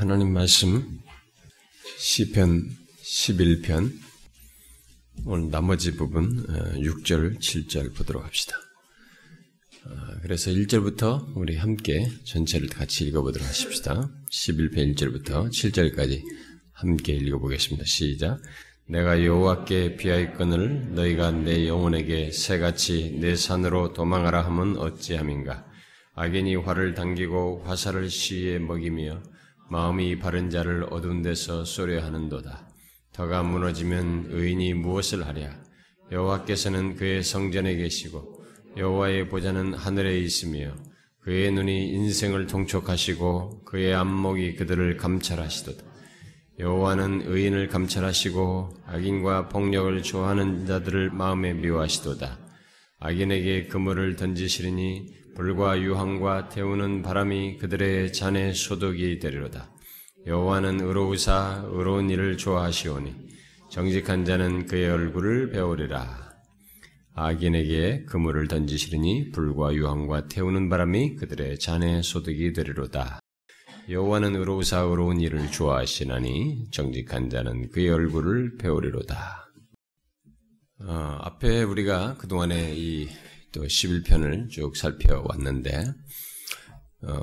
하나님 말씀 시편 11편 오늘 나머지 부분 6절, 7절 보도록 합시다. 그래서 1절부터 우리 함께 전체를 같이 읽어보도록 하십시다. 11편 1절부터 7절까지 함께 읽어보겠습니다. 시작. 내가 여호와께 비하였거늘 너희가 내 영혼에게 새같이 내 산으로 도망하라 함은 어찌함인가. 악인이 활을 당기고 화살을 시에 먹이며 마음이 바른 자를 어두운 데서 쏘려하는도다. 터가 무너지면 의인이 무엇을 하랴. 여호와께서는 그의 성전에 계시고 여호와의 보좌는 하늘에 있으며 그의 눈이 인생을 통촉하시고 그의 안목이 그들을 감찰하시도다. 여호와는 의인을 감찰하시고 악인과 폭력을 좋아하는 자들을 마음에 미워하시도다. 악인에게 그물을 던지시리니 불과 유황과 태우는 바람이 그들의 잔에 소독이 되리로다. 여호와는 의로우사 의로운 일을 좋아하시오니 정직한 자는 그의 얼굴을 배우리라. 악인에게 그물을 던지시리니 불과 유황과 태우는 바람이 그들의 잔에 소독이 되리로다. 여호와는 의로우사 의로운 일을 좋아하시나니 정직한 자는 그의 얼굴을 배우리로다. 앞에 우리가 그동안에 또 11편을 쭉 살펴왔는데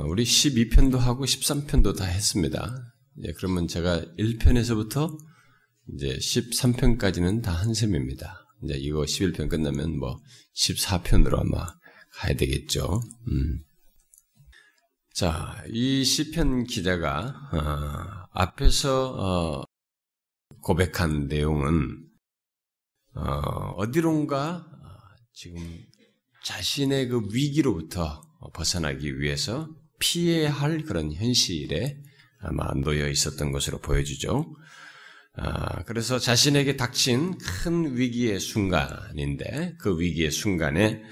우리 12편도 하고 13편도 다 했습니다. 예, 그러면 제가 1편에서부터 이제 13편까지는 다 한 셈입니다. 이제 이거 11편 끝나면 14편으로 아마 가야 되겠죠. 자, 이 시편 기자가 앞에서 고백한 내용은 어디론가 지금 자신의 그 위기로부터 벗어나기 위해서 피해야 할 그런 현실에 아마 놓여 있었던 것으로 보여지죠. 그래서 자신에게 닥친 큰 위기의 순간인데 그 위기의 순간에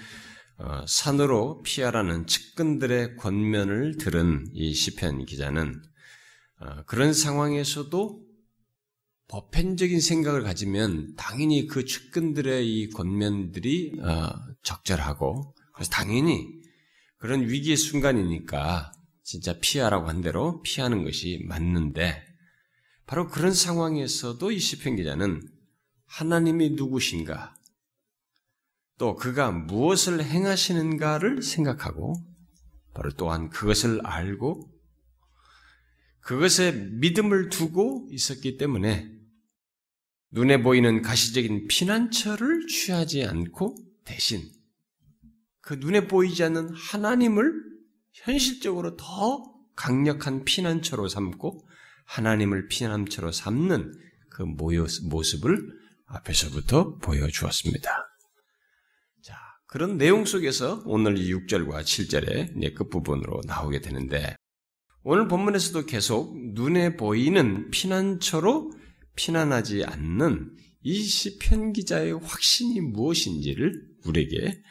산으로 피하라는 측근들의 권면을 들은 이 시편 기자는 그런 상황에서도 보편적인 생각을 가지면 당연히 그 측근들의 이 권면들이 적절하고 그래서 당연히 그런 위기의 순간이니까 진짜 피하라고 한 대로 피하는 것이 맞는데 바로 그런 상황에서도 이 시편 기자는 하나님이 누구신가 또 그가 무엇을 행하시는가를 생각하고 바로 또한 그것을 알고 그것에 믿음을 두고 있었기 때문에 눈에 보이는 가시적인 피난처를 취하지 않고 대신 그 눈에 보이지 않는 하나님을 현실적으로 더 강력한 피난처로 삼고 하나님을 피난처로 삼는 그 모습을 앞에서부터 보여주었습니다. 자, 그런 내용 속에서 오늘 6절과 7절의 끝부분으로 나오게 되는데 오늘 본문에서도 계속 눈에 보이는 피난처로 피난하지 않는 이 시편 기자의 확신이 무엇인지를 우리에게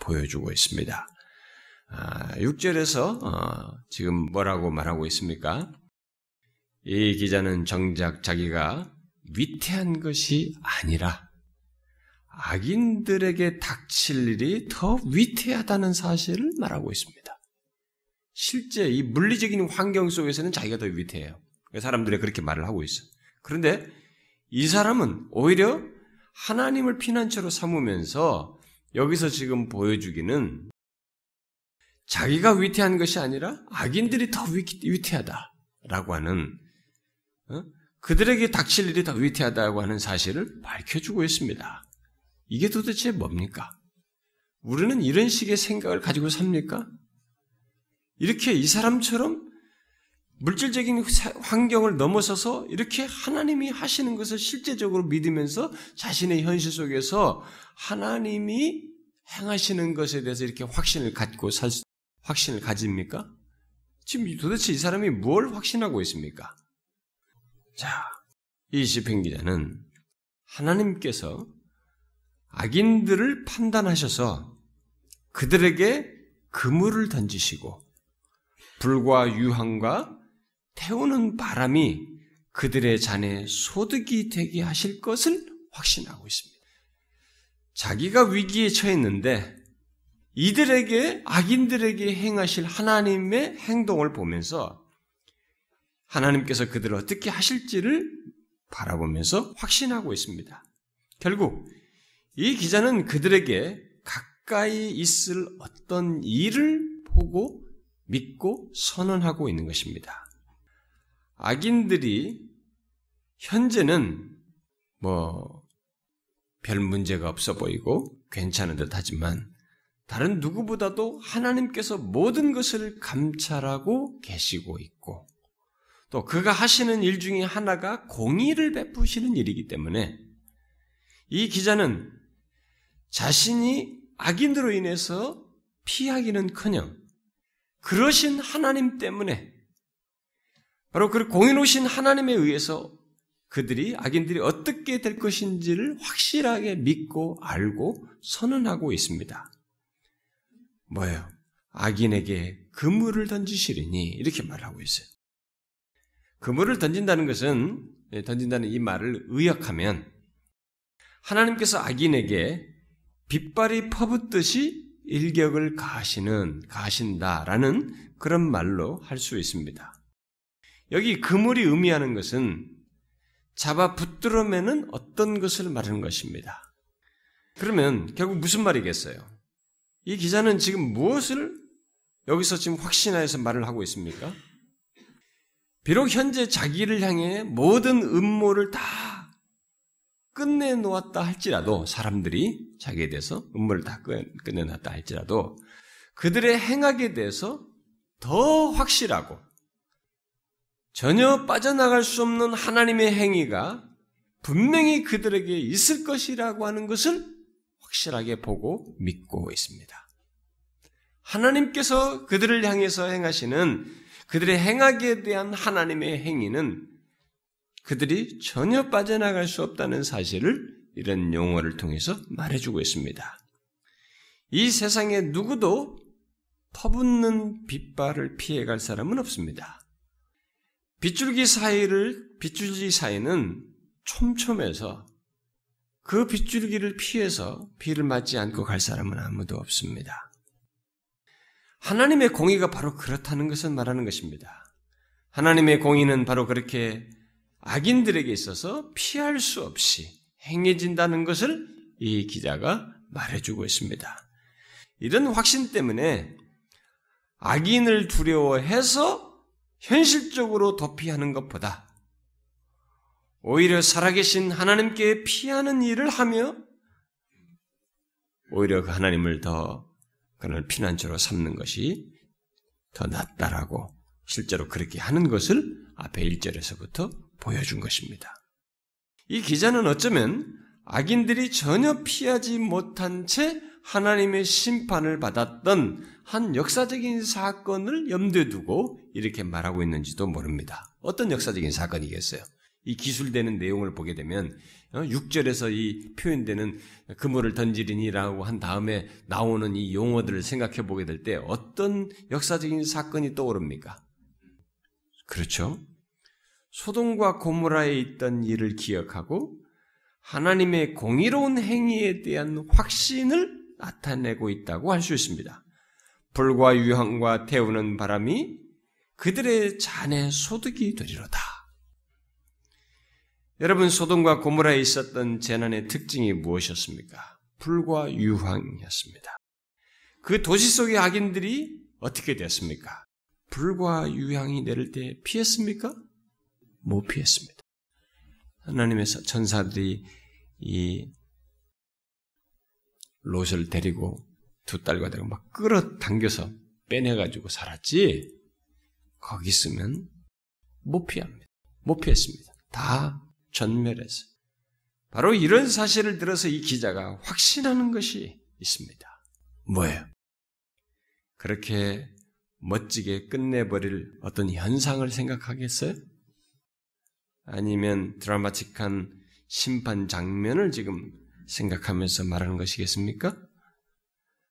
보여주고 있습니다. 6절에서 지금 뭐라고 말하고 있습니까? 이 기자는 정작 자기가 위태한 것이 아니라 악인들에게 닥칠 일이 더 위태하다는 사실을 말하고 있습니다. 실제 이 물리적인 환경 속에서는 자기가 더 위태해요. 사람들이 그렇게 말을 하고 있어. 그런데 이 사람은 오히려 하나님을 피난처로 삼으면서 여기서 지금 보여주기는 자기가 위태한 것이 아니라 악인들이 더 위태하다라고 하는 그들에게 닥칠 일이 더 위태하다고 하는 사실을 밝혀주고 있습니다. 이게 도대체 뭡니까? 우리는 이런 식의 생각을 가지고 삽니까? 이렇게 이 사람처럼 물질적인 환경을 넘어서서 이렇게 하나님이 하시는 것을 실제적으로 믿으면서 자신의 현실 속에서 하나님이 행하시는 것에 대해서 이렇게 확신을 갖고 확신을 가집니까? 지금 도대체 이 사람이 뭘 확신하고 있습니까? 자, 이 시편 기자는 하나님께서 악인들을 판단하셔서 그들에게 그물을 던지시고 불과 유황과 태우는 바람이 그들의 잔에 소득이 되게 하실 것을 확신하고 있습니다. 자기가 위기에 처했는데 이들에게 악인들에게 행하실 하나님의 행동을 보면서 하나님께서 그들을 어떻게 하실지를 바라보면서 확신하고 있습니다. 결국 이 기자는 그들에게 가까이 있을 어떤 일을 보고 믿고 선언하고 있는 것입니다. 악인들이 현재는 별 문제가 없어 보이고 괜찮은 듯 하지만 다른 누구보다도 하나님께서 모든 것을 감찰하고 계시고 있고 또 그가 하시는 일 중에 하나가 공의를 베푸시는 일이기 때문에 이 기자는 자신이 악인으로 인해서 피하기는커녕 그러신 하나님 때문에 바로 그 공의로우신 하나님에 의해서 그들이 악인들이 어떻게 될 것인지를 확실하게 믿고 알고 선언하고 있습니다. 뭐예요? 악인에게 그물을 던지시리니 이렇게 말하고 있어요. 그물을 던진다는 것은 던진다는 이 말을 의역하면 하나님께서 악인에게 빗발이 퍼붓듯이 일격을 가하신다라는 그런 말로 할 수 있습니다. 여기 그물이 의미하는 것은 잡아 붙들어매는 어떤 것을 말하는 것입니다. 그러면 결국 무슨 말이겠어요? 이 기자는 지금 무엇을 여기서 지금 확신하여서 말을 하고 있습니까? 비록 현재 자기를 향해 모든 음모를 다 끝내놓았다 할지라도 사람들이 자기에 대해서 음모를 다 끝내놨다 할지라도 그들의 행악에 대해서 더 확실하고 전혀 빠져나갈 수 없는 하나님의 행위가 분명히 그들에게 있을 것이라고 하는 것을 확실하게 보고 믿고 있습니다. 하나님께서 그들을 향해서 행하시는 그들의 행악에 대한 하나님의 행위는 그들이 전혀 빠져나갈 수 없다는 사실을 이런 용어를 통해서 말해주고 있습니다. 이 세상에 누구도 퍼붓는 빗발을 피해갈 사람은 없습니다. 빗줄기 사이는 촘촘해서 그 빗줄기를 피해서 비를 맞지 않고 갈 사람은 아무도 없습니다. 하나님의 공의가 바로 그렇다는 것을 말하는 것입니다. 하나님의 공의는 바로 그렇게 악인들에게 있어서 피할 수 없이 행해진다는 것을 이 기자가 말해주고 있습니다. 이런 확신 때문에 악인을 두려워해서 현실적으로 더 피하는 것보다 오히려 살아계신 하나님께 피하는 일을 하며 오히려 그 하나님을 더 그런 피난처로 삼는 것이 더 낫다라고 실제로 그렇게 하는 것을 앞에 1절에서부터 보여준 것입니다. 이 기자는 어쩌면 악인들이 전혀 피하지 못한 채 하나님의 심판을 받았던 한 역사적인 사건을 염두에 두고 이렇게 말하고 있는지도 모릅니다. 어떤 역사적인 사건이겠어요? 이 기술되는 내용을 보게 되면 6절에서 이 표현되는 그물을 던지리니라고 한 다음에 나오는 이 용어들을 생각해 보게 될 때 어떤 역사적인 사건이 떠오릅니까? 그렇죠? 소돔과 고모라에 있던 일을 기억하고 하나님의 공의로운 행위에 대한 확신을 나타내고 있다고 할 수 있습니다. 불과 유황과 태우는 바람이 그들의 잔의 소득이 되리로다. 여러분, 소돔과 고모라에 있었던 재난의 특징이 무엇이었습니까? 불과 유황이었습니다. 그 도시 속의 악인들이 어떻게 되었습니까? 불과 유황이 내릴 때 피했습니까? 못 피했습니다. 하나님의 천사들이 이 롯을 데리고 두 딸과 데리고 막 끌어당겨서 빼내가지고 살았지 거기 있으면 못 피했습니다. 다 전멸했어요. 바로 이런 사실을 들어서 이 기자가 확신하는 것이 있습니다. 뭐예요? 그렇게 멋지게 끝내버릴 어떤 현상을 생각하겠어요? 아니면 드라마틱한 심판 장면을 지금 생각하면서 말하는 것이겠습니까?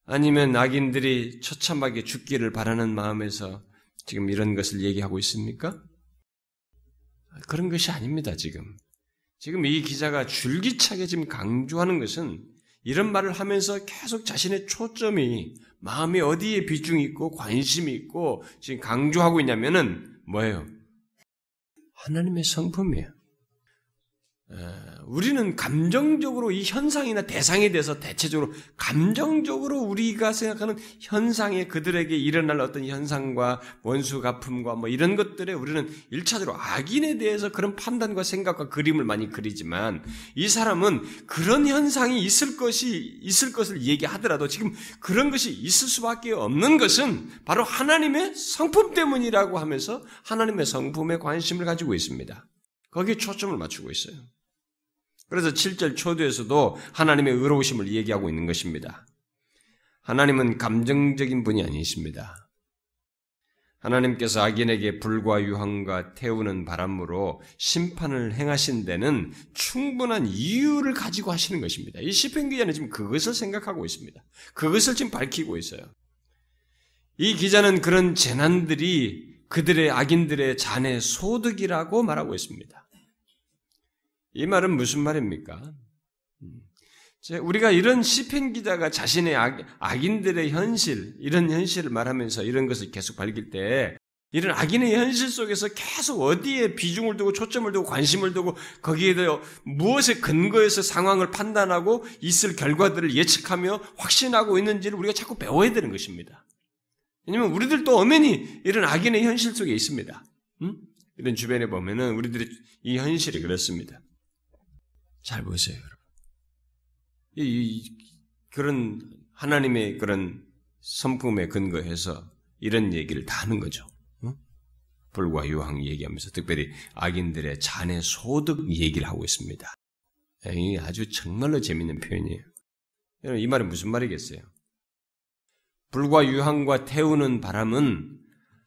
아니면 악인들이 처참하게 죽기를 바라는 마음에서 지금 이런 것을 얘기하고 있습니까? 그런 것이 아닙니다, 지금. 지금 이 기자가 줄기차게 지금 강조하는 것은 이런 말을 하면서 계속 자신의 초점이 마음에 어디에 비중이 있고 관심이 있고 지금 강조하고 있냐면은 뭐예요? 하나님의 성품이에요. 우리는 감정적으로 이 현상이나 대상에 대해서 대체적으로 감정적으로 우리가 생각하는 현상에 그들에게 일어날 어떤 현상과 원수 갚음과 뭐 이런 것들에 우리는 1차적으로 악인에 대해서 그런 판단과 생각과 그림을 많이 그리지만 이 사람은 그런 현상이 있을 것을 얘기하더라도 지금 그런 것이 있을 수밖에 없는 것은 바로 하나님의 성품 때문이라고 하면서 하나님의 성품에 관심을 가지고 있습니다. 거기에 초점을 맞추고 있어요. 그래서 7절 초두에서도 하나님의 의로우심을 얘기하고 있는 것입니다. 하나님은 감정적인 분이 아니십니다. 하나님께서 악인에게 불과 유황과 태우는 바람으로 심판을 행하신 데는 충분한 이유를 가지고 하시는 것입니다. 이 시편 기자는 지금 그것을 생각하고 있습니다. 그것을 지금 밝히고 있어요. 이 기자는 그런 재난들이 그들의 악인들의 잔의 소득이라고 말하고 있습니다. 이 말은 무슨 말입니까? 우리가 이런 시편 기자가 자신의 악인들의 현실, 이런 현실을 말하면서 이런 것을 계속 밝힐 때 이런 악인의 현실 속에서 계속 어디에 비중을 두고 초점을 두고 관심을 두고 거기에 대해 무엇에 근거해서 상황을 판단하고 있을 결과들을 예측하며 확신하고 있는지를 우리가 자꾸 배워야 되는 것입니다. 왜냐하면 우리들도 엄연히 이런 악인의 현실 속에 있습니다. 이런 주변에 보면은 우리들이 이 현실이 그렇습니다. 잘 보세요, 여러분. 그런 하나님의 그런 성품에 근거해서 이런 얘기를 다 하는 거죠. 응? 불과 유황 얘기하면서 특별히 악인들의 잔의 소득 얘기를 하고 있습니다. 이 아주 정말로 재밌는 표현이에요. 여러분, 이 말은 무슨 말이겠어요? 불과 유황과 태우는 바람은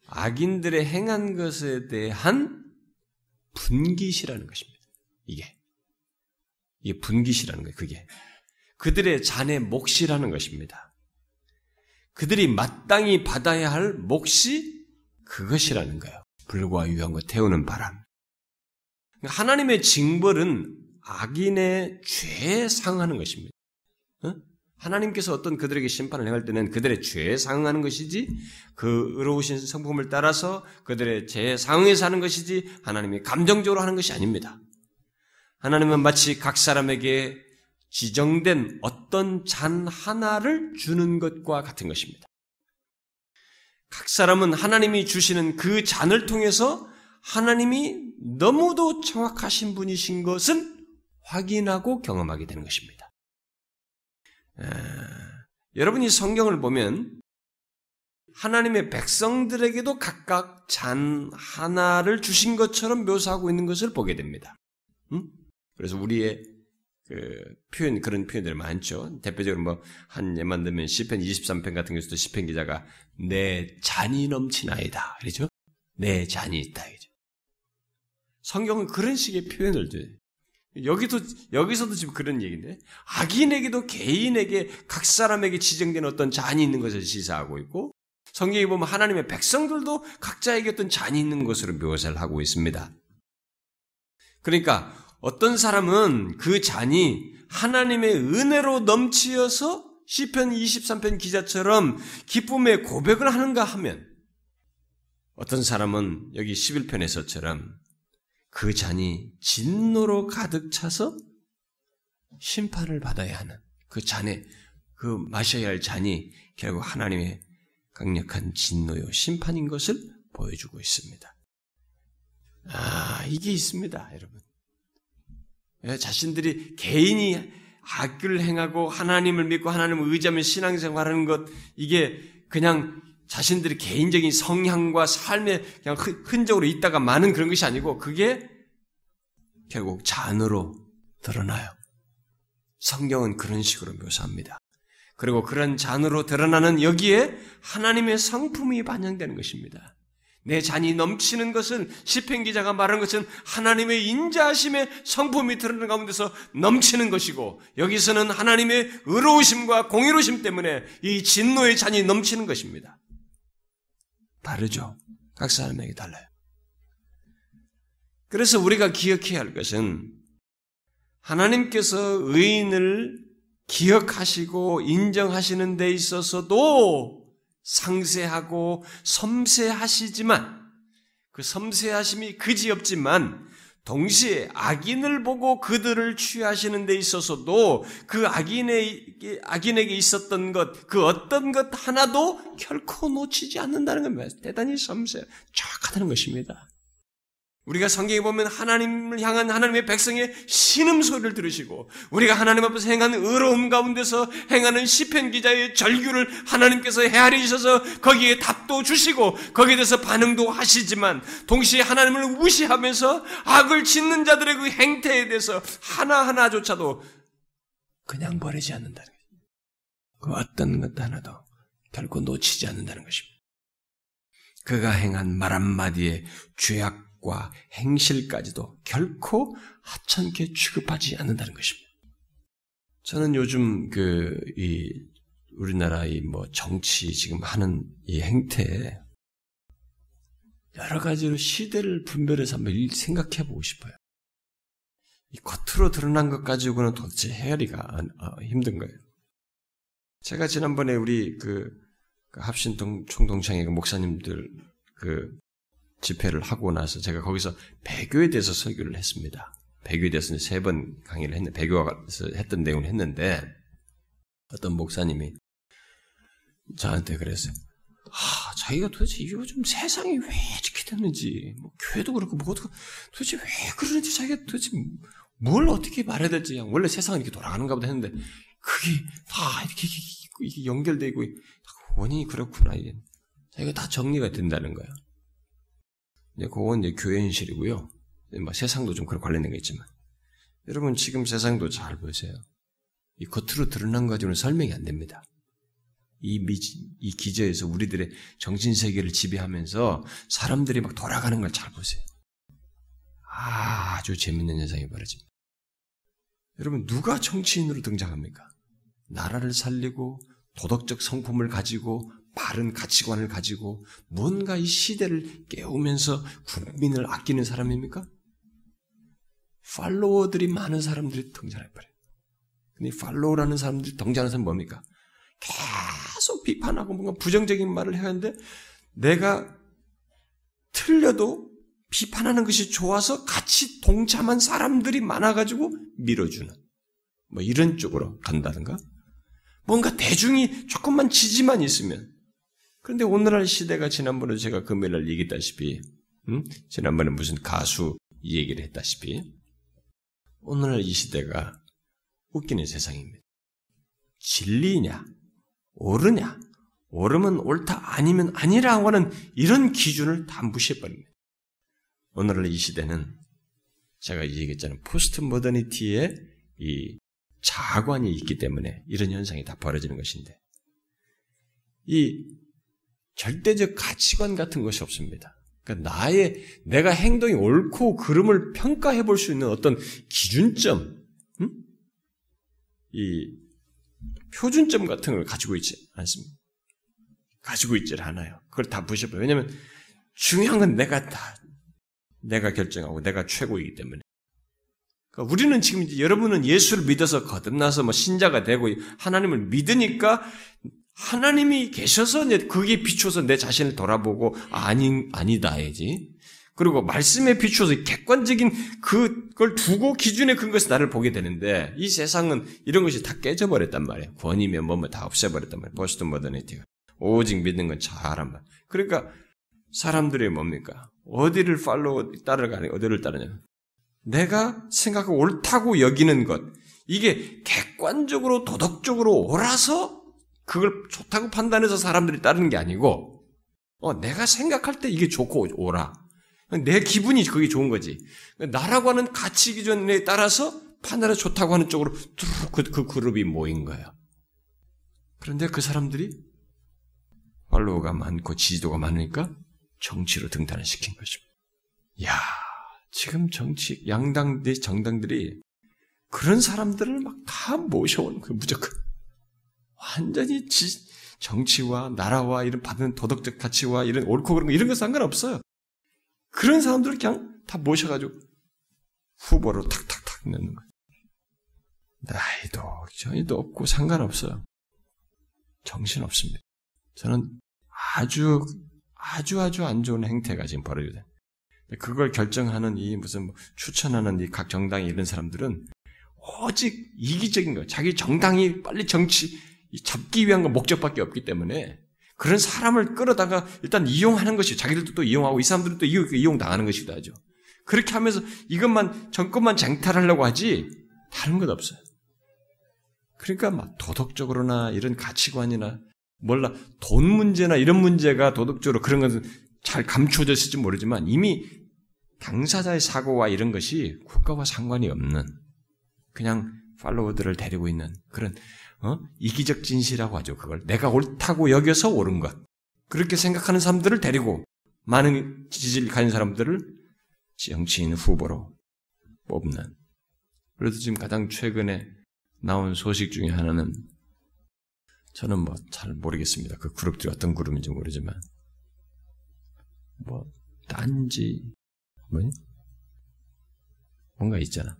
악인들의 행한 것에 대한 분깃이라는 것입니다. 이게 분깃이라는 거예요. 그게 그들의 잔의 몫이라는 것입니다. 그들이 마땅히 받아야 할 몫이 그것이라는 거예요. 불과 유황과 태우는 바람. 하나님의 징벌은 악인의 죄에 상하는 것입니다. 하나님께서 어떤 그들에게 심판을 행할 때는 그들의 죄에 상응하는 것이지 그 의로우신 성품을 따라서 그들의 죄에 상응해서 하는 것이지 하나님이 감정적으로 하는 것이 아닙니다. 하나님은 마치 각 사람에게 지정된 어떤 잔 하나를 주는 것과 같은 것입니다. 각 사람은 하나님이 주시는 그 잔을 통해서 하나님이 너무도 정확하신 분이신 것은 확인하고 경험하게 되는 것입니다. 여러분이 성경을 보면 하나님의 백성들에게도 각각 잔 하나를 주신 것처럼 묘사하고 있는 것을 보게 됩니다. 그래서 우리의 그런 표현들이 많죠. 대표적으로 한 예만 들면 시편 23편 같은 경우에도 시편 기자가 내 잔이 넘치나이다. 그렇죠? 내 잔이 있다. 그렇죠? 성경은 그런 식의 표현을 줘요. 여기서도 지금 그런 얘기인데 악인에게도 개인에게 각 사람에게 지정된 어떤 잔이 있는 것을 시사하고 있고 성경에 보면 하나님의 백성들도 각자에게 어떤 잔이 있는 것으로 묘사를 하고 있습니다. 그러니까 어떤 사람은 그 잔이 하나님의 은혜로 넘치어서 시편 23편 기자처럼 기쁨의 고백을 하는가 하면 어떤 사람은 여기 11편에서처럼 그 잔이 진노로 가득 차서 심판을 받아야 하는 그 마셔야 할 잔이 결국 하나님의 강력한 진노요 심판인 것을 보여주고 있습니다. 이게 있습니다, 여러분. 자신들이 개인이 악을 행하고 하나님을 믿고 하나님을 의지하며 신앙생활하는 것 이게 그냥 자신들의 개인적인 성향과 삶에 그냥 흔적으로 있다가 많은 그런 것이 아니고 그게 결국 잔으로 드러나요. 성경은 그런 식으로 묘사합니다. 그리고 그런 잔으로 드러나는 여기에 하나님의 성품이 반영되는 것입니다. 내 잔이 넘치는 것은 시편 기자가 말한 것은 하나님의 인자하심의 성품이 드러나는 가운데서 넘치는 것이고 여기서는 하나님의 의로우심과 공의로우심 때문에 이 진노의 잔이 넘치는 것입니다. 다르죠. 각 사람에게 달라요. 그래서 우리가 기억해야 할 것은 하나님께서 의인을 기억하시고 인정하시는 데 있어서도 상세하고 섬세하시지만 그 섬세하심이 그지없지만 동시에 악인을 보고 그들을 취하시는 데 있어서도 그 악인에게 있었던 것, 그 어떤 것 하나도 결코 놓치지 않는다는 겁니다. 대단히 섬세해요. 정확하다는 것입니다. 우리가 성경에 보면 하나님을 향한 하나님의 백성의 신음소리를 들으시고 우리가 하나님 앞에서 행하는 의로움 가운데서 행하는 시편 기자의 절규를 하나님께서 헤아리셔서 거기에 답도 주시고 거기에 대해서 반응도 하시지만 동시에 하나님을 무시하면서 악을 짓는 자들의 그 행태에 대해서 하나하나조차도 그냥 버리지 않는다는 것입니다. 그 어떤 것 하나도 결코 놓치지 않는다는 것입니다. 그가 행한 말 한마디에 죄악 과 행실까지도 결코 하찮게 취급하지 않는다는 것입니다. 저는 요즘 우리나라 정치 지금 하는 이 행태에 여러 가지로 시대를 분별해서 한번 생각해 보고 싶어요. 이 겉으로 드러난 것 가지고는 도대체 헤아리가 힘든 거예요. 제가 지난번에 우리 합신 총동창회 목사님들 집회를 하고 나서 제가 거기서 배교에 대해서 설교를 했습니다. 배교에 대해서는 3번 강의를 했는데, 배교에서 했던 내용을 했는데, 어떤 목사님이 저한테 그랬어요. 자기가 도대체 요즘 세상이 왜 이렇게 됐는지, 교회도 그렇고, 뭐도 도대체 왜 그러는지 자기가 도대체 뭘 어떻게 말해야 될지, 그냥 원래 세상은 이렇게 돌아가는가 보다 했는데, 그게 다 이렇게 연결되어 있고, 원인이 그렇구나. 자기가 다 정리가 된다는 거야. 그건 이제 교회 현실이고요. 세상도 좀 그런 관련된 게 있지만. 여러분, 지금 세상도 잘 보세요. 이 겉으로 드러난 것 가지고는 설명이 안 됩니다. 이 기저에서 우리들의 정신세계를 지배하면서 사람들이 막 돌아가는 걸 잘 보세요. 아주 재밌는 현상이 벌어집니다. 여러분, 누가 정치인으로 등장합니까? 나라를 살리고, 도덕적 성품을 가지고, 바른 가치관을 가지고 뭔가 이 시대를 깨우면서 국민을 아끼는 사람입니까? 팔로워들이 많은 사람들이 등장해버려요. 근데 팔로워라는 사람들이 등장하는 사람은 뭡니까? 계속 비판하고 뭔가 부정적인 말을 해야 하는데 내가 틀려도 비판하는 것이 좋아서 같이 동참한 사람들이 많아가지고 밀어주는 뭐 이런 쪽으로 간다든가 뭔가 대중이 조금만 지지만 있으면 그런데 오늘날 시대가 지난번에 제가 금요일 날 얘기했다시피, 지난번에 무슨 가수 얘기를 했다시피, 오늘날 이 시대가 웃기는 세상입니다. 진리냐, 옳으냐, 옳으면 옳다, 아니면 아니라고 하는 이런 기준을 다 무시해버립니다. 오늘날 이 시대는 제가 얘기했잖아요. 포스트 모더니티의 이 자관이 있기 때문에 이런 현상이 다 벌어지는 것인데, 이 절대적 가치관 같은 것이 없습니다. 그러니까 내가 행동이 옳고 그름을 평가해 볼 수 있는 어떤 기준점, 이 표준점 같은 걸 가지고 있지 않습니다. 가지고 있질 않아요. 그걸 다 부셔버려요. 왜냐면 중요한 건 내가 결정하고 내가 최고이기 때문에. 그러니까 우리는 지금 이제 여러분은 예수를 믿어서 거듭나서 신자가 되고 하나님을 믿으니까 하나님이 계셔서 이제 거기에 비추어서 내 자신을 돌아보고 아니다야지. 그리고 말씀에 비추어서 객관적인 그걸 두고 기준에 근거한 것이 나를 보게 되는데 이 세상은 이런 것이 다 깨져버렸단 말이에요. 권위면 다 없애버렸단 말이에요. 포스트 모더니티가. 오직 믿는 건 잘한 말. 그러니까 사람들이 뭡니까? 어디를 따르냐? 어디를 따르냐면 내가 생각하고 옳다고 여기는 것. 이게 객관적으로 도덕적으로 옳아서 그걸 좋다고 판단해서 사람들이 따르는 게 아니고 내가 생각할 때 이게 좋고 오라. 내 기분이 그게 좋은 거지. 나라고 하는 가치 기준에 따라서 판단해서 좋다고 하는 쪽으로 그 그룹이 모인 거예요. 그런데 그 사람들이 팔로우가 많고 지지도가 많으니까 정치로 등단을 시킨 것입니다. 이야, 지금 정치 정당들이 그런 사람들을 막 다 모셔오는 거예요. 무조건. 완전히 정치와 나라와 이런 받는 도덕적 가치와 이런 옳고 그런 거 이런 거 상관없어요. 그런 사람들을 그냥 다 모셔가지고 후보로 탁탁탁 넣는 거예요. 나이도 저희도 없고 상관없어요. 정신없습니다. 저는 아주 아주 안 좋은 행태가 지금 벌어지고 있어요. 그걸 결정하는 이 무슨 추천하는 이 각 정당의 이런 사람들은 오직 이기적인 거예요. 자기 정당이 빨리 정치 잡기 위한 거 목적밖에 없기 때문에 그런 사람을 끌어다가 일단 이용하는 것이 자기들도 또 이용하고 이 사람들도 또 이용당하는 것이다 하죠. 그렇게 하면서 이것만 정권만 쟁탈하려고 하지 다른 것 없어요. 그러니까 막 도덕적으로나 이런 가치관이나 몰라 돈 문제나 이런 문제가 도덕적으로 그런 것은 잘 감춰져 있을지 모르지만 이미 당사자의 사고와 이런 것이 국가와 상관이 없는 그냥 팔로워들을 데리고 있는 그런 이기적 진실이라고 하죠. 그걸 내가 옳다고 여겨서 옳은 것 그렇게 생각하는 사람들을 데리고 많은 지지를 가진 사람들을 정치인 후보로 뽑는. 그래서 지금 가장 최근에 나온 소식 중에 하나는 저는 뭐 잘 모르겠습니다. 그 그룹들이 어떤 그룹인지 모르지만 뭐 딴지 뭐니? 뭔가 있잖아.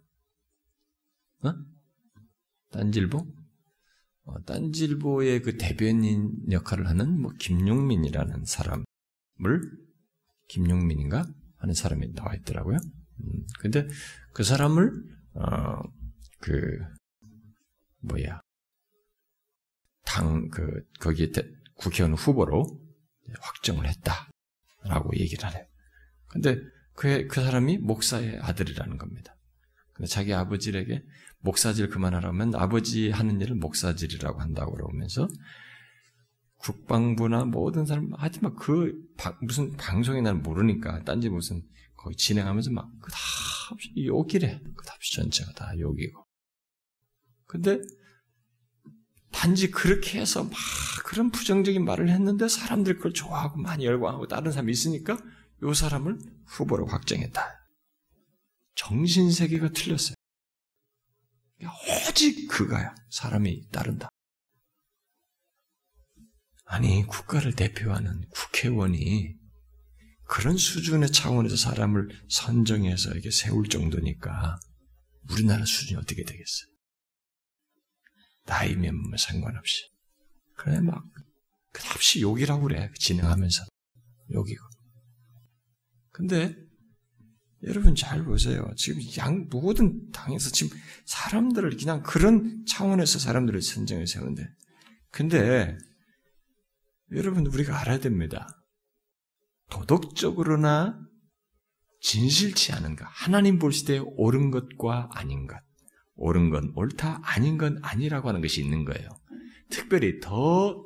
딴지일보? 딴지일보의 그 대변인 역할을 하는 뭐 김용민이라는 사람을 김용민인가 하는 사람이 나와 있더라고요. 근데 그 사람을 거기에 국회의원 후보로 확정을 했다라고 얘기를 하네요. 근데 그 사람이 목사의 아들이라는 겁니다. 근데 자기 아버지에게 목사질 그만하라면 아버지 하는 일을 목사질이라고 한다고 그러면서 국방부나 모든 사람 하지만 무슨 방송이 난 모르니까 딴지 무슨 거기 진행하면서 막 그다없이 욕이래. 그다없이 전체가 다 욕이고. 근데 단지 그렇게 해서 막 그런 부정적인 말을 했는데 사람들이 그걸 좋아하고 많이 열광하고 다른 사람이 있으니까 이 사람을 후보로 확정했다. 정신세계가 틀렸어요. 오직 그가야. 사람이 따른다. 아니 국가를 대표하는 국회의원이 그런 수준의 차원에서 사람을 선정해서 이렇게 세울 정도니까 우리나라 수준이 어떻게 되겠어요? 나이면 뭐 상관없이. 그래, 막, 그다없이 욕이라고 그래. 진행하면서. 욕이고. 근데, 여러분 잘 보세요. 지금 모든 당에서 지금 사람들을 그냥 그런 차원에서 사람들을 선정을 세우는데. 근데, 여러분 우리가 알아야 됩니다. 도덕적으로나 진실치 않은 것. 하나님 볼 시대에 옳은 것과 아닌 것. 옳은 건 옳다, 아닌 건 아니라고 하는 것이 있는 거예요. 특별히 더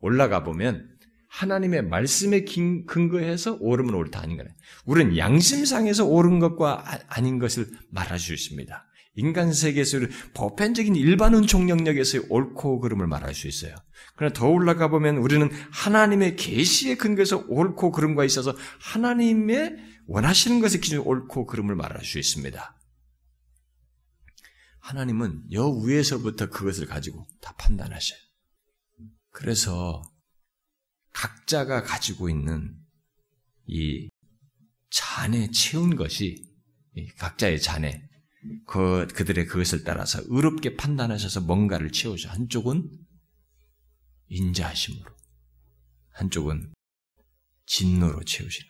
올라가 보면 하나님의 말씀에 근거해서 옳으면 옳다, 아닌 거예요. 우리는 양심상에서 옳은 것과 아닌 것을 말해줄 수 있습니다. 인간 세계에서 보편적인 일반운 총력력에서의 옳고 그름을 말할 수 있어요. 그러나 더 올라가 보면 우리는 하나님의 계시에 근거해서 옳고 그름과 있어서 하나님의 원하시는 것에 기준 옳고 그름을 말할 수 있습니다. 하나님은 여 위에서부터 그것을 가지고 다 판단하셔요. 그래서 각자가 가지고 있는 이 잔에 채운 것이 각자의 잔에 그들의 그것을 따라서 의롭게 판단하셔서 뭔가를 채우셔. 한쪽은 인자하심으로, 한쪽은 진노로 채우시는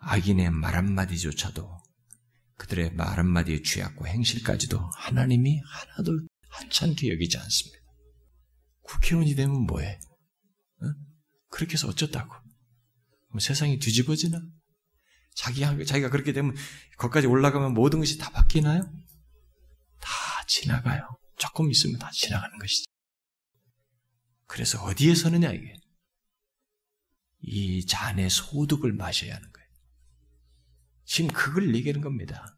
악인의 말 한마디조차도 그들의 말 한마디의 죄악과 행실까지도 하나님이 하나도 하찮게 여기지 않습니다. 국회의원이 되면 뭐해? 그렇게 해서 어쩌다고? 세상이 뒤집어지나? 자기가 그렇게 되면 거기까지 올라가면 모든 것이 다 바뀌나요? 다 지나가요. 조금 있으면 다 지나가는 것이죠. 그래서 어디에 서느냐 이게? 이 잔의 소득을 마셔야 하는 거예요. 지금 그걸 얘기하는 겁니다.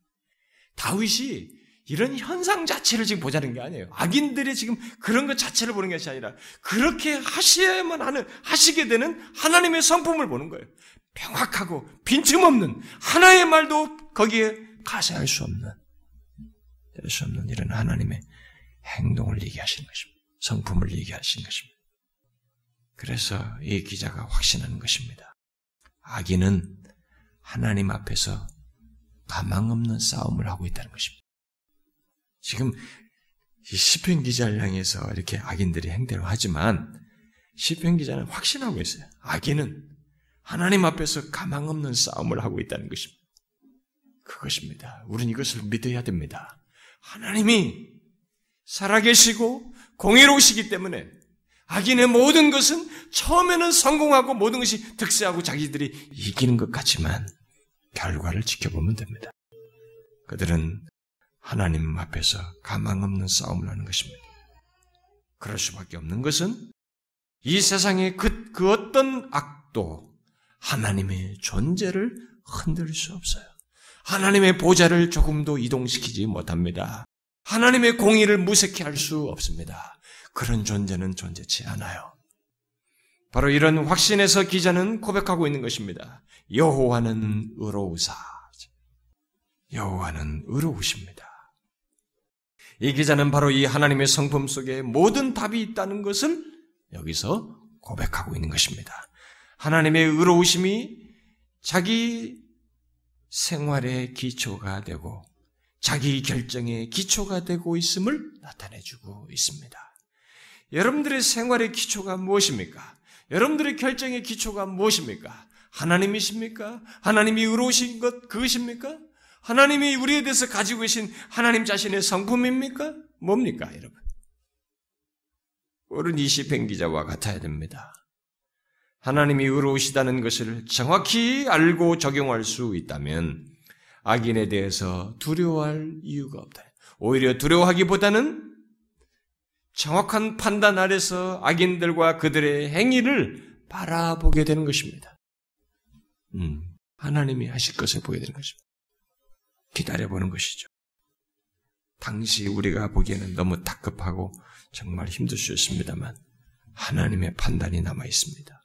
다윗이 이런 현상 자체를 지금 보자는 게 아니에요. 악인들이 지금 그런 것 자체를 보는 것이 아니라 그렇게 하셔야만 하시게 되는 하나님의 성품을 보는 거예요. 명확하고 빈틈없는 하나의 말도 거기에 가세할 수 없는 이런 하나님의 행동을 얘기하시는 것입니다. 성품을 얘기하시는 것입니다. 그래서 이 기자가 확신하는 것입니다. 악인은 하나님 앞에서 가망없는 싸움을 하고 있다는 것입니다. 지금 이 시편 기자를 향해서 이렇게 악인들이 행대로 하지만 시편 기자는 확신하고 있어요. 악인은 하나님 앞에서 가망없는 싸움을 하고 있다는 것입니다. 그것입니다. 우린 이것을 믿어야 됩니다. 하나님이 살아계시고 공의로우시기 때문에 악인의 모든 것은 처음에는 성공하고 모든 것이 득세하고 자기들이 이기는 것 같지만 결과를 지켜보면 됩니다. 그들은 하나님 앞에서 가망없는 싸움을 하는 것입니다. 그럴 수밖에 없는 것은 이 세상의 그 어떤 악도 하나님의 존재를 흔들 수 없어요. 하나님의 보좌를 조금도 이동시키지 못합니다. 하나님의 공의를 무색히 할 수 없습니다. 그런 존재는 존재치 않아요. 바로 이런 확신에서 기자는 고백하고 있는 것입니다. 여호와는 의로우사. 여호와는 의로우십니다. 이 기자는 바로 이 하나님의 성품 속에 모든 답이 있다는 것을 여기서 고백하고 있는 것입니다. 하나님의 의로우심이 자기 생활의 기초가 되고 자기 결정의 기초가 되고 있음을 나타내주고 있습니다. 여러분들의 생활의 기초가 무엇입니까? 여러분들의 결정의 기초가 무엇입니까? 하나님이십니까? 하나님이 의로우신 것 그것입니까? 하나님이 우리에 대해서 가지고 계신 하나님 자신의 성품입니까? 뭡니까, 여러분? 우린 이 시편 기자와 같아야 됩니다. 하나님이 의로우시다는 것을 정확히 알고 적용할 수 있다면 악인에 대해서 두려워할 이유가 없다. 오히려 두려워하기보다는 정확한 판단 아래서 악인들과 그들의 행위를 바라보게 되는 것입니다. 하나님이 하실 것을 보게 되는 것입니다. 기다려보는 것이죠. 당시 우리가 보기에는 너무 다급하고 정말 힘들 수 있습니다만 하나님의 판단이 남아있습니다.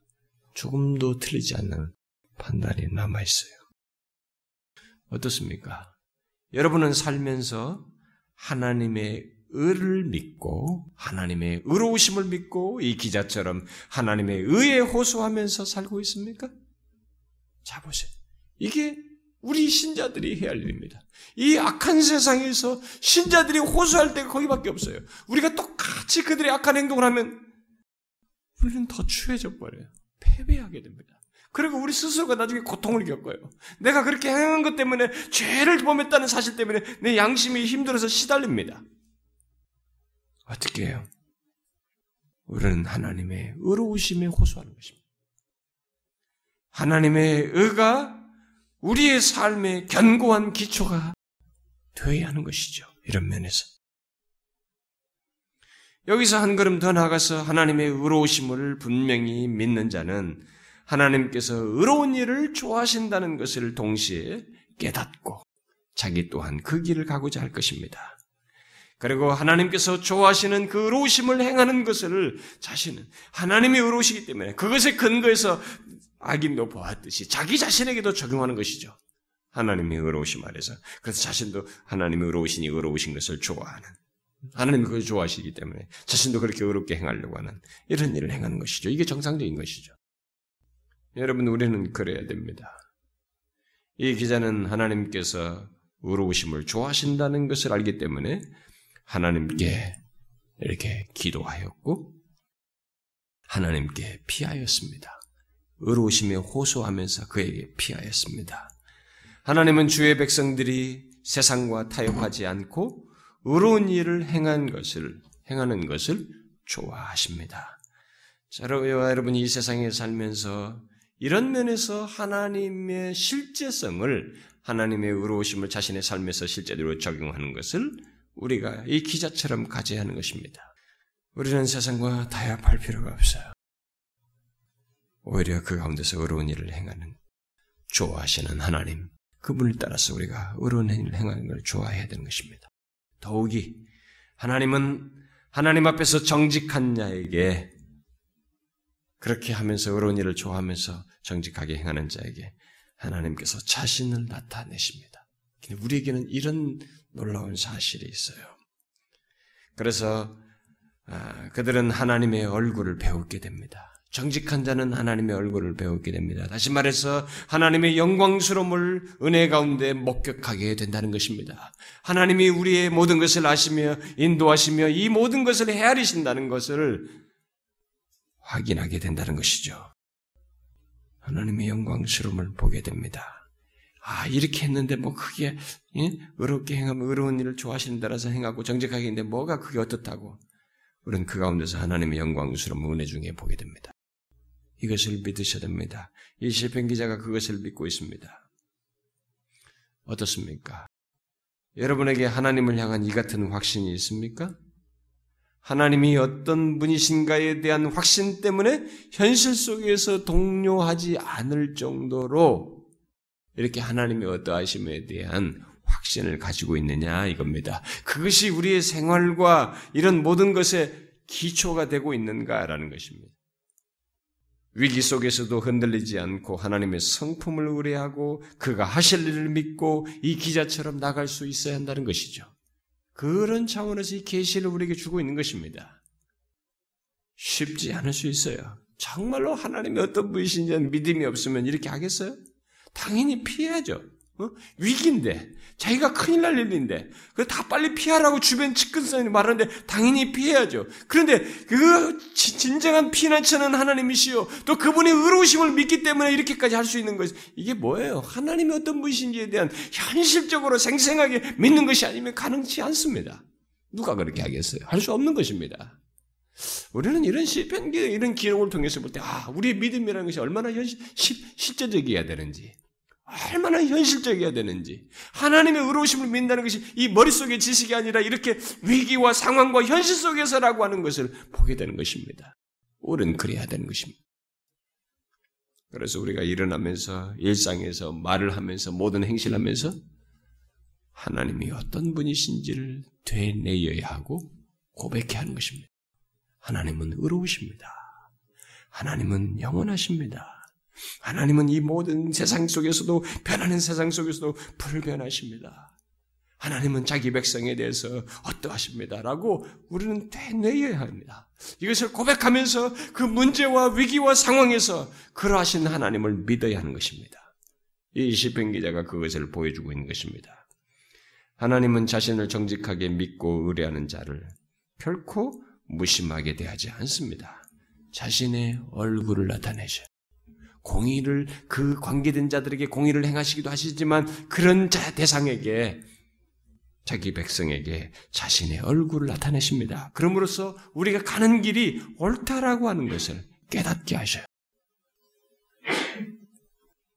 조금도 틀리지 않는 판단이 남아있어요. 어떻습니까? 여러분은 살면서 하나님의 의를 믿고 하나님의 의로우심을 믿고 이 기자처럼 하나님의 의에 호소하면서 살고 있습니까? 자 보세요. 이게 우리 신자들이 해야 할 일입니다. 이 악한 세상에서 신자들이 호소할 데가 거기밖에 없어요. 우리가 똑같이 그들의 악한 행동을 하면 우리는 더 추해져 버려요. 패배하게 됩니다. 그리고 우리 스스로가 나중에 고통을 겪어요. 내가 그렇게 행한 것 때문에 죄를 범했다는 사실 때문에 내 양심이 힘들어서 시달립니다. 어떻게 해요? 우리는 하나님의 의로우심에 호소하는 것입니다. 하나님의 의가 우리의 삶의 견고한 기초가 되어야 하는 것이죠. 이런 면에서. 여기서 한 걸음 더 나아가서 하나님의 의로우심을 분명히 믿는 자는 하나님께서 의로운 일을 좋아하신다는 것을 동시에 깨닫고 자기 또한 그 길을 가고자 할 것입니다. 그리고 하나님께서 좋아하시는 그 의로우심을 행하는 것을 자신은 하나님이 의로우시기 때문에 그것에 근거해서 악인도 보았듯이 자기 자신에게도 적용하는 것이죠. 하나님이 의로우심 아래서. 그래서 자신도 하나님이 의로우시니 의로우신 것을 좋아하는. 하나님이 그걸 좋아하시기 때문에 자신도 그렇게 의롭게 행하려고 하는 이런 일을 행하는 것이죠. 이게 정상적인 것이죠. 여러분, 우리는 그래야 됩니다. 이 기자는 하나님께서 의로우심을 좋아하신다는 것을 알기 때문에 하나님께 이렇게 기도하였고 하나님께 피하였습니다. 의로우심에 호소하면서 그에게 피하였습니다. 하나님은 주의 백성들이 세상과 타협하지 않고 의로운 일을 행하는 것을 좋아하십니다. 자, 여러분, 이 세상에 살면서 이런 면에서 하나님의 실제성을 하나님의 의로우심을 자신의 삶에서 실제로 적용하는 것을 우리가 이 기자처럼 가져야 하는 것입니다. 우리는 세상과 타협할 필요가 없어요. 오히려 그 가운데서 의로운 일을 행하는 좋아하시는 하나님 그분을 따라서 우리가 의로운 일을 행하는 걸 좋아해야 되는 것입니다. 더욱이 하나님은 하나님 앞에서 정직한 자에게 그렇게 하면서 의로운 일을 좋아하면서 정직하게 행하는 자에게 하나님께서 자신을 나타내십니다. 우리에게는 이런 놀라운 사실이 있어요. 그래서 그들은 하나님의 얼굴을 배우게 됩니다. 정직한 자는 하나님의 얼굴을 배우게 됩니다. 다시 말해서 하나님의 영광스러움을 은혜 가운데 목격하게 된다는 것입니다. 하나님이 우리의 모든 것을 아시며 인도하시며 이 모든 것을 헤아리신다는 것을 확인하게 된다는 것이죠. 하나님의 영광스러움을 보게 됩니다. 아, 이렇게 했는데 뭐 크게, 예? 의롭게 행하면 의로운 일을 좋아하신다라서 행하고 정직하게 했는데 뭐가 그게 어떻다고. 우리는 그 가운데서 하나님의 영광스러운 은혜 중에 보게 됩니다. 이것을 믿으셔야 됩니다. 이 시편 기자가 그것을 믿고 있습니다. 어떻습니까? 여러분에게 하나님을 향한 이 같은 확신이 있습니까? 하나님이 어떤 분이신가에 대한 확신 때문에 현실 속에서 동요하지 않을 정도로 이렇게 하나님의 어떠하심에 대한 확신을 가지고 있느냐 이겁니다. 그것이 우리의 생활과 이런 모든 것에 기초가 되고 있는가라는 것입니다. 위기 속에서도 흔들리지 않고 하나님의 성품을 의뢰하고 그가 하실 일을 믿고 이 기자처럼 나갈 수 있어야 한다는 것이죠. 그런 차원에서 이 계시를 우리에게 주고 있는 것입니다. 쉽지 않을 수 있어요. 정말로 하나님이 어떤 분이신지 믿음이 없으면 이렇게 하겠어요? 당연히 피해야죠. 어? 위기인데 자기가 큰일 날 일인데 그걸 다 빨리 피하라고 주변 측근사람이 말하는데 당연히 피해야죠. 그런데 그 진정한 피난처는 하나님이시요 또 그분의 의로우심을 믿기 때문에 이렇게까지 할 수 있는 것이 이게 뭐예요? 하나님이 어떤 분이신지에 대한 현실적으로 생생하게 믿는 것이 아니면 가능치 않습니다. 누가 그렇게 하겠어요? 할 수 없는 것입니다. 우리는 이런 시편 이런 기록을 통해서 볼 때 아, 우리의 믿음이라는 것이 얼마나 실제적이어야 되는지 얼마나 현실적이어야 되는지 하나님의 의로우심을 믿는다는 것이 이 머릿속의 지식이 아니라 이렇게 위기와 상황과 현실 속에서라고 하는 것을 보게 되는 것입니다. 우리는 그래야 되는 것입니다. 그래서 우리가 일어나면서 일상에서 말을 하면서 모든 행실을 하면서 하나님이 어떤 분이신지를 되뇌여야 하고 고백해야 하는 것입니다. 하나님은 의로우십니다. 하나님은 영원하십니다. 하나님은 이 모든 세상 속에서도 변하는 세상 속에서도 불변하십니다. 하나님은 자기 백성에 대해서 어떠하십니다라고 우리는 되뇌어야 합니다. 이것을 고백하면서 그 문제와 위기와 상황에서 그러하신 하나님을 믿어야 하는 것입니다. 이 시편 기자가 그것을 보여주고 있는 것입니다. 하나님은 자신을 정직하게 믿고 의뢰하는 자를 결코 무심하게 대하지 않습니다. 자신의 얼굴을 나타내죠. 공의를 그 관계된 자들에게 공의를 행하시기도 하시지만 그런 자 대상에게 자기 백성에게 자신의 얼굴을 나타내십니다. 그러므로써 우리가 가는 길이 옳다라고 하는 것을 깨닫게 하셔요.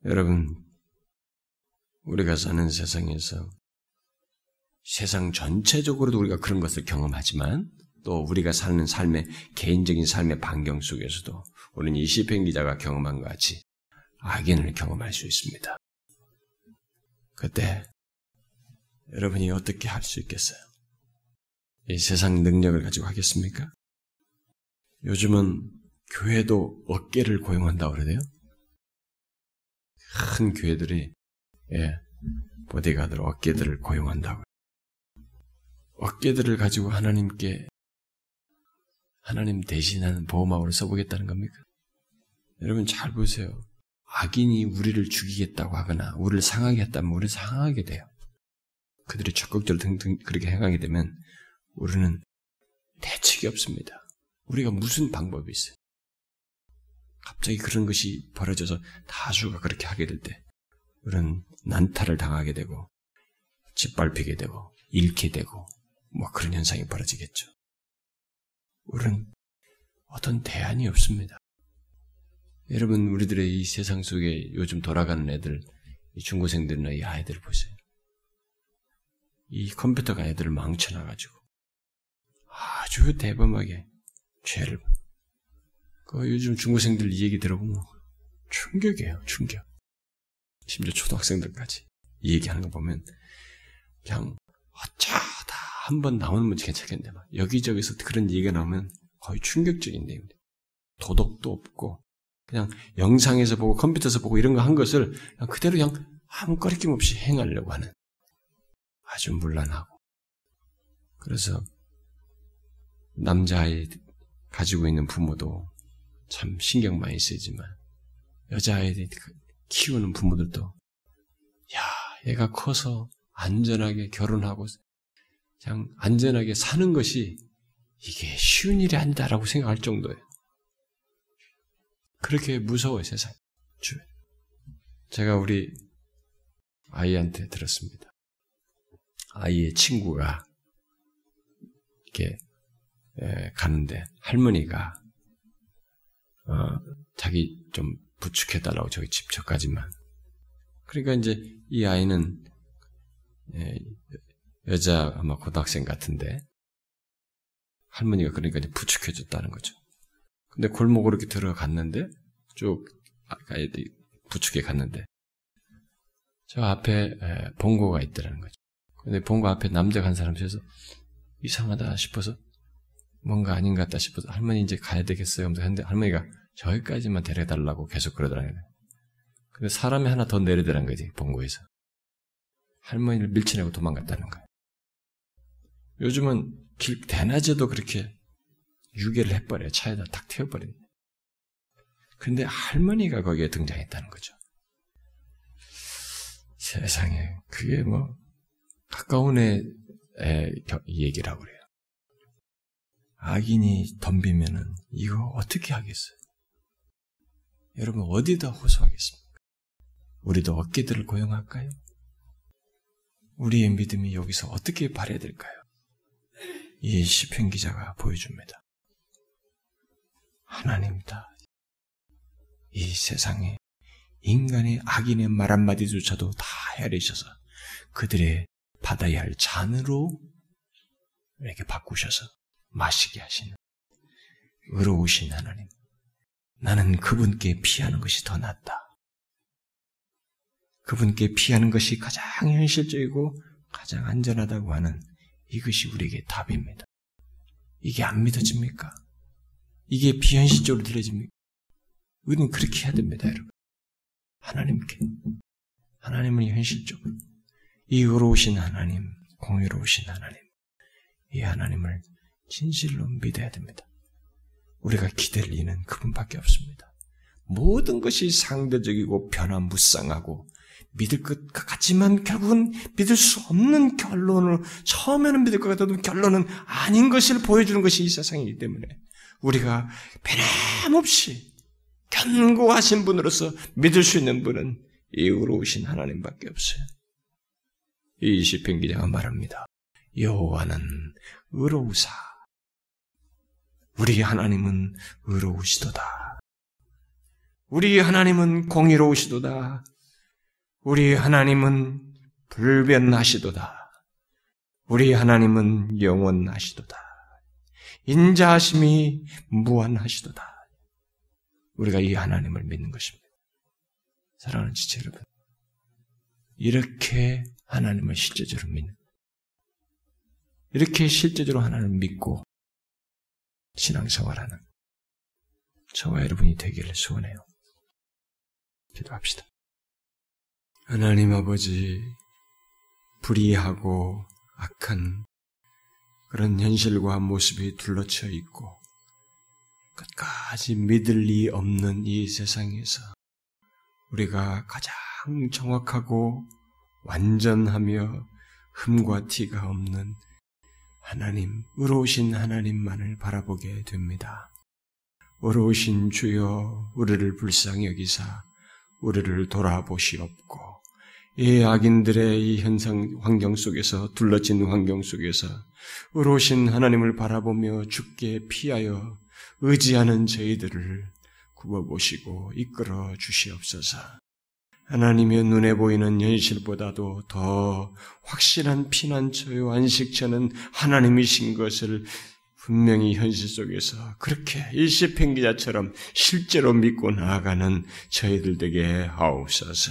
여러분, 우리가 사는 세상에서 세상 전체적으로도 우리가 그런 것을 경험하지만 또 우리가 사는 삶의 개인적인 삶의 반경 속에서도 우리는 이 시편 기자가 경험한 것 같이 악인을 경험할 수 있습니다. 그때 여러분이 어떻게 할 수 있겠어요? 이 세상 능력을 가지고 하겠습니까? 요즘은 교회도 어깨를 고용한다고 그래요? 큰 교회들이 예, 보디가드 어깨들을 고용한다고 어깨들을 가지고 하나님께 하나님 대신하는 보호막으로 써보겠다는 겁니까? 여러분 잘 보세요. 악인이 우리를 죽이겠다고 하거나 우리를 상하게 했다면 우리는 상하게 돼요. 그들이 적극적으로 등등 그렇게 행하게 되면 우리는 대책이 없습니다. 우리가 무슨 방법이 있어요? 갑자기 그런 것이 벌어져서 다수가 그렇게 하게 될 때 우리는 난타를 당하게 되고 짓밟히게 되고 잃게 되고 뭐 그런 현상이 벌어지겠죠. 우리는 어떤 대안이 없습니다. 여러분, 우리들의 이 세상 속에 요즘 돌아가는 애들, 이 중고생들이나 이 아이들 보세요. 이 컴퓨터가 애들을 망쳐놔가지고 아주 대범하게 죄를. 그 요즘 중고생들 이 얘기 들어보면 충격이에요, 충격. 심지어 초등학생들까지 이 얘기하는 거 보면 그냥 어쩌다 한번 나오는 문제 괜찮겠는데 막 여기저기서 그런 얘기가 나오면 거의 충격적인 내용입니다. 도덕도 없고 그냥 영상에서 보고 컴퓨터에서 보고 이런 거 한 것을 그냥 그대로 그냥 아무 거리낌 없이 행하려고 하는 아주 문란하고 그래서 남자아이 가지고 있는 부모도 참 신경 많이 쓰이지만 여자아이들이 키우는 부모들도 야 얘가 커서 안전하게 결혼하고 그냥 안전하게 사는 것이 이게 쉬운 일이 아니다라고 생각할 정도예요. 그렇게 무서워요, 세상. 제가 우리 아이한테 들었습니다. 아이의 친구가 이렇게 가는데 할머니가 자기 좀 부축해달라고 저희 집 저까지만. 그러니까 이제 이 아이는 여자 아마 고등학생 같은데 할머니가 그러니까 이제 부축해줬다는 거죠. 근데 골목으로 이렇게 들어갔는데 쭉 아이들이 부축해 갔는데 저 앞에 봉고가 있더라는 거죠. 근데 봉고 앞에 남자가 한 사람 서서 이상하다 싶어서 뭔가 아닌 것 같다 싶어서 할머니 이제 가야 되겠어요 하면서 했는데 할머니가 저기까지만 데려달라고 계속 그러더라는 거예요. 근데 사람이 하나 더 내리더라는 거지 봉고에서. 할머니를 밀치내고 도망갔다는 거예요. 요즘은 길 대낮에도 그렇게 유괴를 해버려요. 차에다 탁 태워버려요. 근데 할머니가 거기에 등장했다는 거죠. 세상에 그게 뭐 가까운 애의 얘기라고 그래요. 악인이 덤비면은 이거 어떻게 하겠어요? 여러분 어디다 호소하겠습니까? 우리도 어깨들을 고용할까요? 우리의 믿음이 여기서 어떻게 발휘해야 될까요? 이 시편 기자가 보여줍니다. 하나님이다. 이 세상에 인간의 악인의 말 한마디조차도 다 헤아리셔서 그들의 받아야 할 잔으로 이렇게 바꾸셔서 마시게 하시는 의로우신 하나님. 나는 그분께 피하는 것이 더 낫다. 그분께 피하는 것이 가장 현실적이고 가장 안전하다고 하는 이것이 우리에게 답입니다. 이게 안 믿어집니까? 이게 비현실적으로 들려집니까? 우리는 그렇게 해야 됩니다, 여러분. 하나님께. 하나님은 현실적으로. 이 의로우신 하나님, 공의로우신 하나님. 이 하나님을 진실로 믿어야 됩니다. 우리가 기댈 이는 그분밖에 없습니다. 모든 것이 상대적이고 변화무쌍하고 믿을 것 같지만 결국은 믿을 수 없는 결론을 처음에는 믿을 것 같아도 결론은 아닌 것을 보여주는 것이 이 세상이기 때문에 우리가 변함없이 견고하신 분으로서 믿을 수 있는 분은 이 의로우신 하나님밖에 없어요. 이 시편 기자가 말합니다. 여호와는 의로우사 우리 하나님은 의로우시도다. 우리 하나님은 공의로우시도다. 우리 하나님은 불변하시도다. 우리 하나님은 영원하시도다. 인자하심이 무한하시도다. 우리가 이 하나님을 믿는 것입니다. 사랑하는 지체 여러분, 이렇게 하나님을 실제적으로 믿는, 이렇게 실제적으로 하나님을 믿고 신앙생활하는 저와 여러분이 되기를 소원해요. 기도합시다. 하나님 아버지, 불의하고 악한 그런 현실과 모습이 둘러쳐 있고 끝까지 믿을 리 없는 이 세상에서 우리가 가장 정확하고 완전하며 흠과 티가 없는 하나님, 의로우신 하나님만을 바라보게 됩니다. 의로우신 주여, 우리를 불쌍히 여기사 우리를 돌아보시옵고 이 악인들의 이 현상 환경 속에서 둘러친 환경 속에서 의로우신 하나님을 바라보며 주께 피하여 의지하는 저희들을 굽어보시고 이끌어 주시옵소서. 하나님의 눈에 보이는 현실보다도 더 확실한 피난처요 안식처는 하나님이신 것을 분명히 현실 속에서 그렇게 이 시편 기자처럼 실제로 믿고 나아가는 저희들 되게 하옵소서.